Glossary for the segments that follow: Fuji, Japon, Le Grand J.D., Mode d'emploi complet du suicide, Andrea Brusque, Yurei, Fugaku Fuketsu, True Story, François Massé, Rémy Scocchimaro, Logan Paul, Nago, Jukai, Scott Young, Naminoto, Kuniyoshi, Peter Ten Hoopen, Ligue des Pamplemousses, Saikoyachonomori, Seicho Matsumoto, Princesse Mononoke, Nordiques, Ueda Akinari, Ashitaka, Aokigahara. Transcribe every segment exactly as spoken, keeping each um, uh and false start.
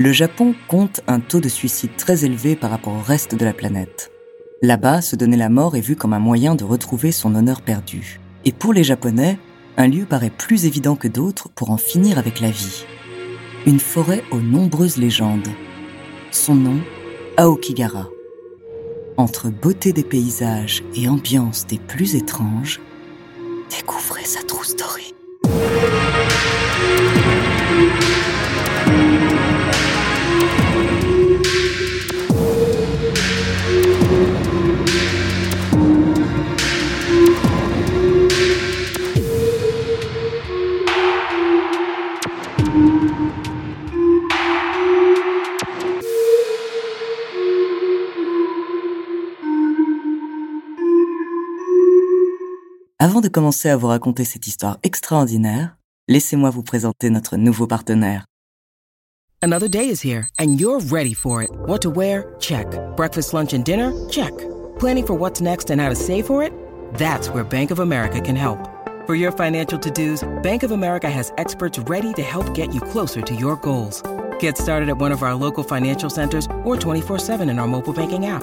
le Japon compte un taux de suicide très élevé par rapport au reste de la planète. Là-bas, se donner la mort est vu comme un moyen de retrouver son honneur perdu. Et pour les Japonais, un lieu paraît plus évident que d'autres pour en finir avec la vie. Une forêt aux nombreuses légendes. Son nom, Aokigahara. Entre beauté des paysages et ambiance des plus étranges, découvrez sa true story. Avant de commencer à vous raconter cette histoire extraordinaire, laissez-moi vous présenter notre nouveau partenaire. Another day is here, and you're ready for it. What to wear? Check. Breakfast, lunch, and dinner? Check. Planning for what's next and how to save for it? That's where Bank of America can help. For your financial to-dos, Bank of America has experts ready to help get you closer to your goals. Get started at one of our local financial centers or twenty-four seven in our mobile banking app.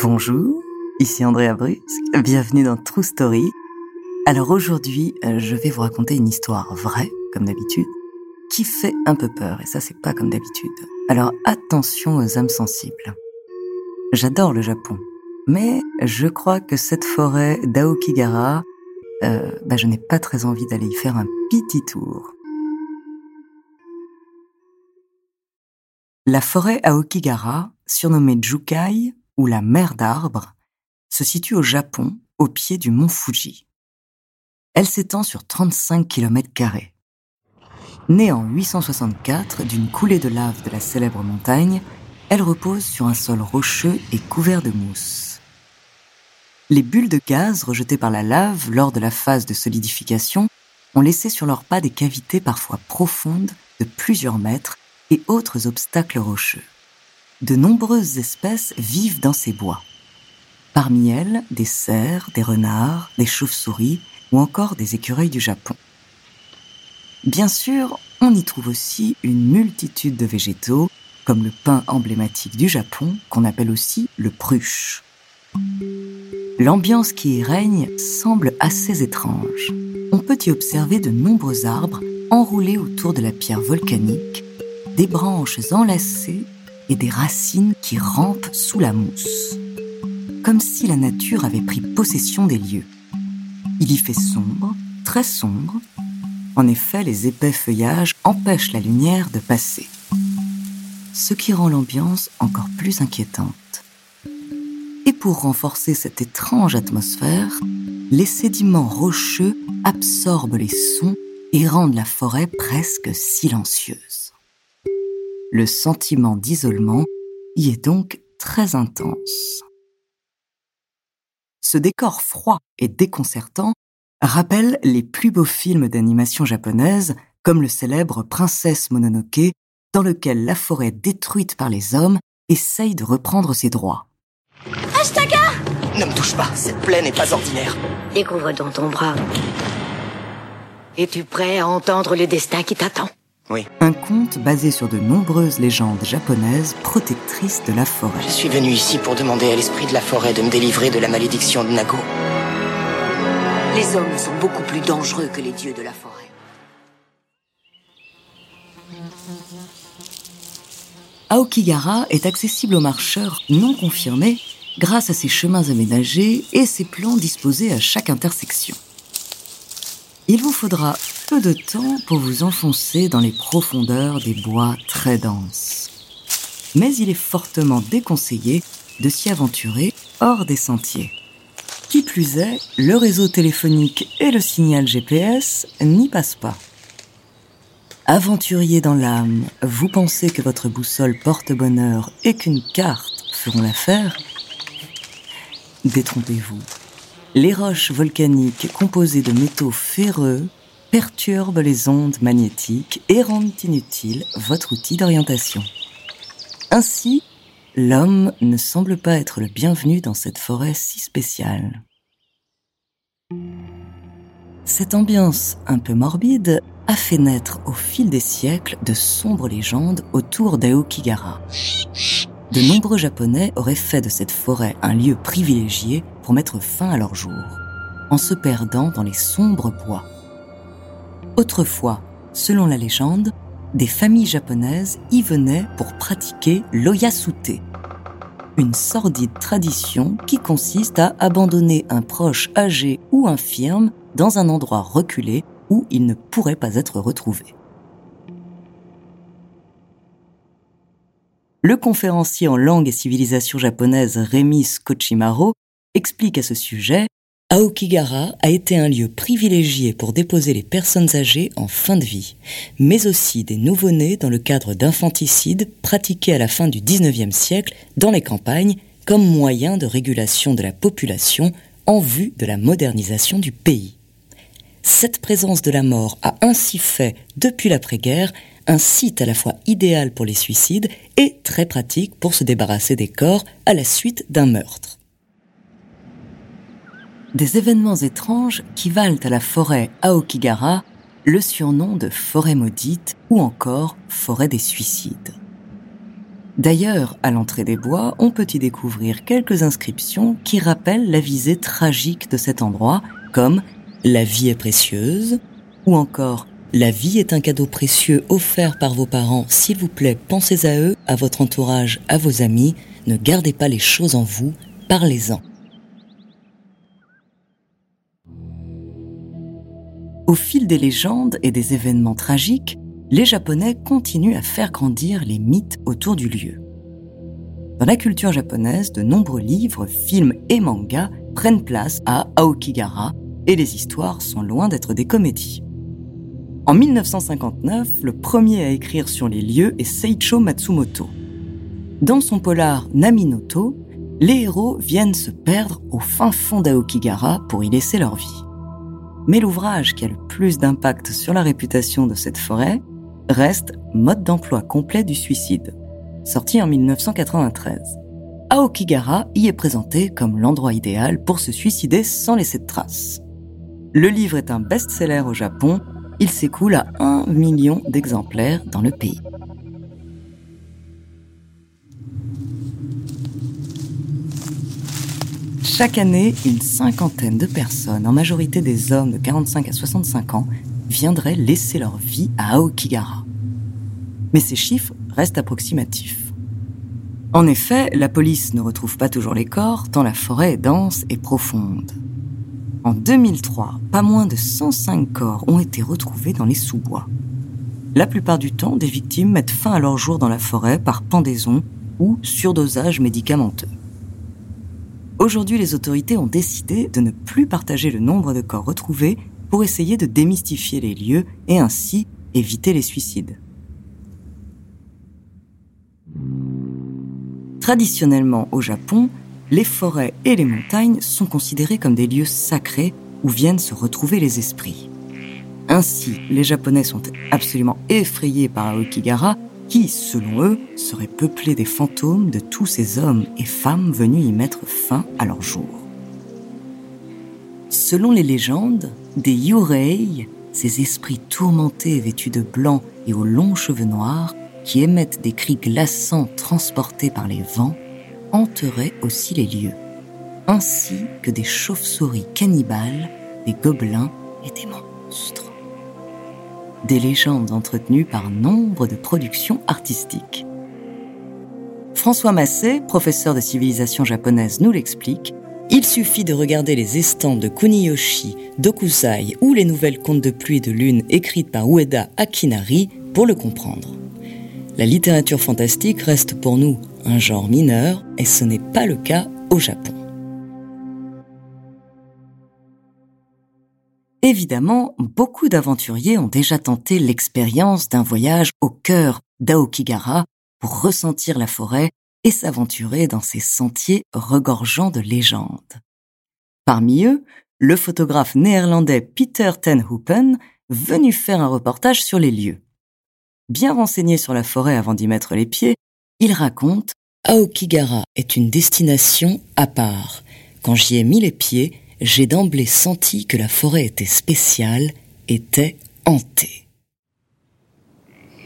Bonjour, ici Andrea Brusque, bienvenue dans True Story. Alors aujourd'hui, je vais vous raconter une histoire vraie, comme d'habitude, qui fait un peu peur, et ça c'est pas comme d'habitude. Alors attention aux âmes sensibles. J'adore le Japon, mais je crois que cette forêt d'Aokigahara, euh, bah je n'ai pas très envie d'aller y faire un petit tour. La forêt Aokigahara, surnommée Jukai, où la mer d'arbres, se situe au Japon, au pied du mont Fuji. Elle s'étend sur trente-cinq kilomètres carrés. Née en huit cent soixante-quatre d'une coulée de lave de la célèbre montagne, elle repose sur un sol rocheux et couvert de mousse. Les bulles de gaz rejetées par la lave lors de la phase de solidification ont laissé sur leur pas des cavités parfois profondes de plusieurs mètres et autres obstacles rocheux. De nombreuses espèces vivent dans ces bois. Parmi elles, des cerfs, des renards, des chauves-souris ou encore des écureuils du Japon. Bien sûr, on y trouve aussi une multitude de végétaux, comme le pin emblématique du Japon, qu'on appelle aussi le pruche. L'ambiance qui y règne semble assez étrange. On peut y observer de nombreux arbres enroulés autour de la pierre volcanique, des branches enlacées et des racines qui rampent sous la mousse. Comme si la nature avait pris possession des lieux. Il y fait sombre, très sombre. En effet, les épais feuillages empêchent la lumière de passer. Ce qui rend l'ambiance encore plus inquiétante. Et pour renforcer cette étrange atmosphère, les sédiments rocheux absorbent les sons et rendent la forêt presque silencieuse. Le sentiment d'isolement y est donc très intense. Ce décor froid et déconcertant rappelle les plus beaux films d'animation japonaise, comme le célèbre Princesse Mononoke, dans lequel la forêt détruite par les hommes essaye de reprendre ses droits. Ashitaka ! Ne me touche pas, cette plaie n'est pas ordinaire. Découvre dans ton bras. Es-tu prêt à entendre le destin qui t'attend ? Oui. Un conte basé sur de nombreuses légendes japonaises protectrices de la forêt. Je suis venu ici pour demander à l'esprit de la forêt de me délivrer de la malédiction de Nago. Les hommes sont beaucoup plus dangereux que les dieux de la forêt. Aokigahara est accessible aux marcheurs non confirmés grâce à ses chemins aménagés et ses plans disposés à chaque intersection. Il vous faudra peu de temps pour vous enfoncer dans les profondeurs des bois très denses. mais il est fortement déconseillé de s'y aventurer hors des sentiers. Qui plus est, le réseau téléphonique et le signal G P S n'y passent pas. Aventurier dans l'âme, vous pensez que votre boussole porte bonheur et qu'une carte feront l'affaire ? Détrompez-vous. Les roches volcaniques composées de métaux ferreux perturbent les ondes magnétiques et rendent inutile votre outil d'orientation. Ainsi, l'homme ne semble pas être le bienvenu dans cette forêt si spéciale. Cette ambiance un peu morbide a fait naître au fil des siècles de sombres légendes autour d'Aokigahara. De nombreux Japonais auraient fait de cette forêt un lieu privilégié pour mettre fin à leur jour, en se perdant dans les sombres bois. Autrefois, selon la légende, des familles japonaises y venaient pour pratiquer l'oyasute, une sordide tradition qui consiste à abandonner un proche âgé ou infirme dans un endroit reculé où il ne pourrait pas être retrouvé. Le conférencier en langue et civilisation japonaise Rémy Scocchimaro explique à ce sujet « Aokigahara a été un lieu privilégié pour déposer les personnes âgées en fin de vie, mais aussi des nouveau-nés dans le cadre d'infanticides pratiqués à la fin du dix-neuvième siècle dans les campagnes comme moyen de régulation de la population en vue de la modernisation du pays. Cette présence de la mort a ainsi fait, depuis l'après-guerre, un site à la fois idéal pour les suicides et très pratique pour se débarrasser des corps à la suite d'un meurtre. » Des événements étranges qui valent à la forêt Aokigahara le surnom de forêt maudite ou encore forêt des suicides. D'ailleurs, à l'entrée des bois, on peut y découvrir quelques inscriptions qui rappellent la visée tragique de cet endroit, comme « La vie est précieuse » ou encore « La vie est un cadeau précieux offert par vos parents, s'il vous plaît, pensez à eux, à votre entourage, à vos amis, ne gardez pas les choses en vous, parlez-en. » Au fil des légendes et des événements tragiques, les Japonais continuent à faire grandir les mythes autour du lieu. Dans la culture japonaise, de nombreux livres, films et mangas prennent place à Aokigahara et les histoires sont loin d'être des comédies. En mille neuf cent cinquante-neuf, le premier à écrire sur les lieux est Seicho Matsumoto. Dans son polar Naminoto, les héros viennent se perdre au fin fond d'Aokigahara pour y laisser leur vie. Mais l'ouvrage qui a le plus d'impact sur la réputation de cette forêt reste « Mode d'emploi complet du suicide », sorti en mille neuf cent quatre-vingt-treize. Aokigahara y est présenté comme l'endroit idéal pour se suicider sans laisser de traces. Le livre est un best-seller au Japon, il s'écoule à un million d'exemplaires dans le pays. Chaque année, une cinquantaine de personnes, en majorité des hommes de quarante-cinq à soixante-cinq ans, viendraient laisser leur vie à Aokigahara. Mais ces chiffres restent approximatifs. En effet, la police ne retrouve pas toujours les corps, tant la forêt est dense et profonde. En deux mille trois, pas moins de cent cinq corps ont été retrouvés dans les sous-bois. La plupart du temps, des victimes mettent fin à leur jour dans la forêt par pendaison ou surdosage médicamenteux. Aujourd'hui, les autorités ont décidé de ne plus partager le nombre de corps retrouvés pour essayer de démystifier les lieux et ainsi éviter les suicides. Traditionnellement, au Japon, les forêts et les montagnes sont considérées comme des lieux sacrés où viennent se retrouver les esprits. Ainsi, les Japonais sont absolument effrayés par Aokigahara, qui, selon eux, serait peuplé des fantômes de tous ces hommes et femmes venus y mettre fin à leur jour. Selon les légendes, des Yurei, ces esprits tourmentés vêtus de blanc et aux longs cheveux noirs, qui émettent des cris glaçants transportés par les vents, hanteraient aussi les lieux, ainsi que des chauves-souris cannibales, des gobelins et des monstres. Des légendes entretenues par nombre de productions artistiques. François Massé, professeur de civilisation japonaise, nous l'explique. Il suffit de regarder les estampes de Kuniyoshi, d'Hokusai ou les nouvelles contes de pluie et de lune écrites par Ueda Akinari pour le comprendre. La littérature fantastique reste pour nous un genre mineur, et ce n'est pas le cas au Japon. Évidemment, beaucoup d'aventuriers ont déjà tenté l'expérience d'un voyage au cœur d'Aokigahara pour ressentir la forêt et s'aventurer dans ces sentiers regorgeants de légendes. Parmi eux, le photographe néerlandais Peter Ten Hoopen, venu faire un reportage sur les lieux. Bien renseigné sur la forêt avant d'y mettre les pieds, il raconte « Aokigahara est une destination à part. Quand j'y ai mis les pieds, j'ai d'emblée senti que la forêt était spéciale, était hantée. »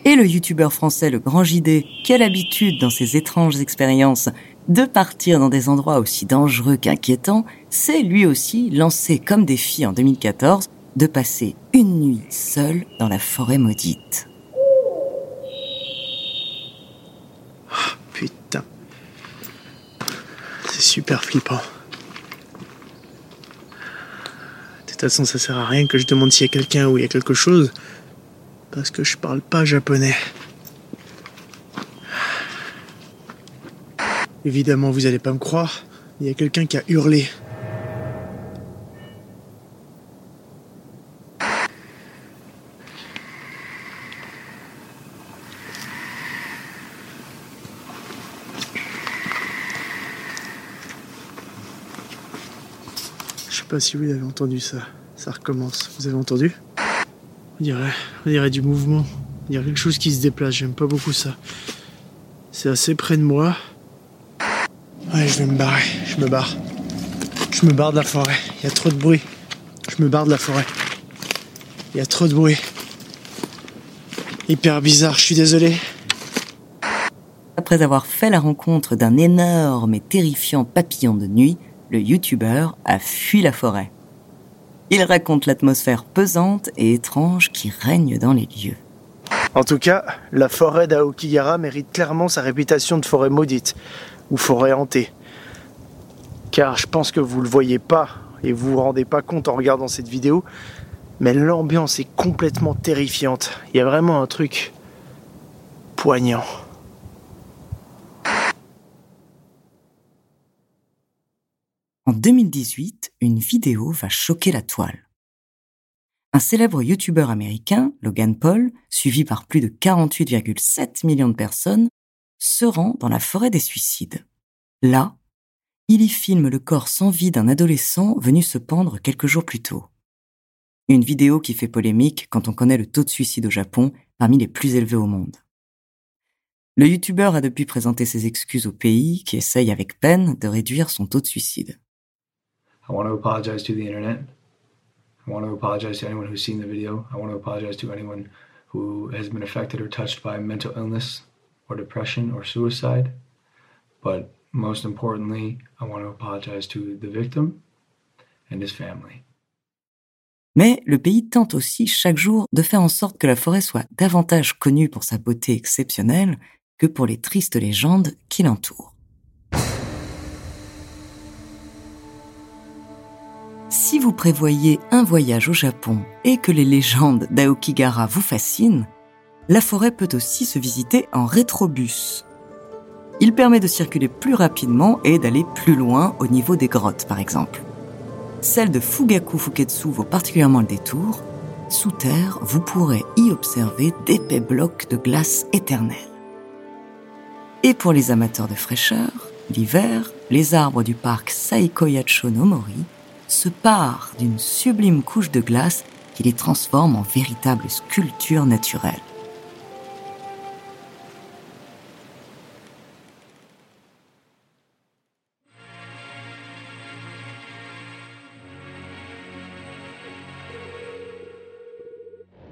Et le youtubeur français Le Grand J D, qui a l'habitude dans ses étranges expériences de partir dans des endroits aussi dangereux qu'inquiétants, s'est lui aussi lancé comme défi en deux mille quatorze de passer une nuit seul dans la forêt maudite. Oh, putain, c'est super flippant. De toute façon, ça sert à rien que je demande s'il y a quelqu'un ou il y a quelque chose, parce que je parle pas japonais. Évidemment, vous allez pas me croire, il y a quelqu'un qui a hurlé. Je sais pas si vous avez entendu ça, ça recommence. Vous avez entendu ? On dirait, on dirait du mouvement, on dirait quelque chose qui se déplace, j'aime pas beaucoup ça. C'est assez près de moi. Ouais, je vais me barrer, je me barre. Je me barre de la forêt, il y a trop de bruit. Je me barre de la forêt. Il y a trop de bruit. Hyper bizarre, je suis désolé. Après avoir fait la rencontre d'un énorme et terrifiant papillon de nuit, le youtubeur a fui la forêt. Il raconte l'atmosphère pesante et étrange qui règne dans les lieux. En tout cas, la forêt d'Aokigahara mérite clairement sa réputation de forêt maudite, ou forêt hantée. Car je pense que vous ne le voyez pas et vous ne vous rendez pas compte en regardant cette vidéo, mais l'ambiance est complètement terrifiante. Il y a vraiment un truc poignant. En deux mille dix-huit, une vidéo va choquer la toile. Un célèbre youtubeur américain, Logan Paul, suivi par plus de quarante-huit virgule sept millions de personnes, se rend dans la forêt des suicides. Là, il y filme le corps sans vie d'un adolescent venu se pendre quelques jours plus tôt. Une vidéo qui fait polémique quand on connaît le taux de suicide au Japon, parmi les plus élevés au monde. Le youtubeur a depuis présenté ses excuses au pays, qui essaye avec peine de réduire son taux de suicide. I want to apologize to the internet. I want to apologize to anyone who's seen the video. I want to apologize to anyone who has been affected or touched by mental illness or depression or suicide. But most importantly, I want to apologize to the victim and his family. Mais le pays tente aussi chaque jour de faire en sorte que la forêt soit davantage connue pour sa beauté exceptionnelle que pour les tristes légendes qui l'entourent. Si vous prévoyez un voyage au Japon et que les légendes d'Aokigahara vous fascinent, la forêt peut aussi se visiter en rétrobus. Il permet de circuler plus rapidement et d'aller plus loin au niveau des grottes, par exemple. Celle de Fugaku Fuketsu vaut particulièrement le détour. Sous terre, vous pourrez y observer d'épais blocs de glace éternelle. Et pour les amateurs de fraîcheur, l'hiver, les arbres du parc Saikoyachonomori se parent d'une sublime couche de glace qui les transforme en véritables sculptures naturelles.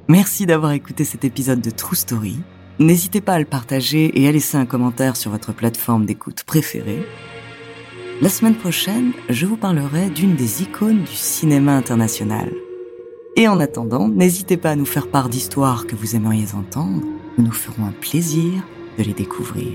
Merci d'avoir écouté cet épisode de True Story. N'hésitez pas à le partager et à laisser un commentaire sur votre plateforme d'écoute préférée. La semaine prochaine, je vous parlerai d'une des icônes du cinéma international. Et en attendant, n'hésitez pas à nous faire part d'histoires que vous aimeriez entendre. Nous nous ferons un plaisir de les découvrir.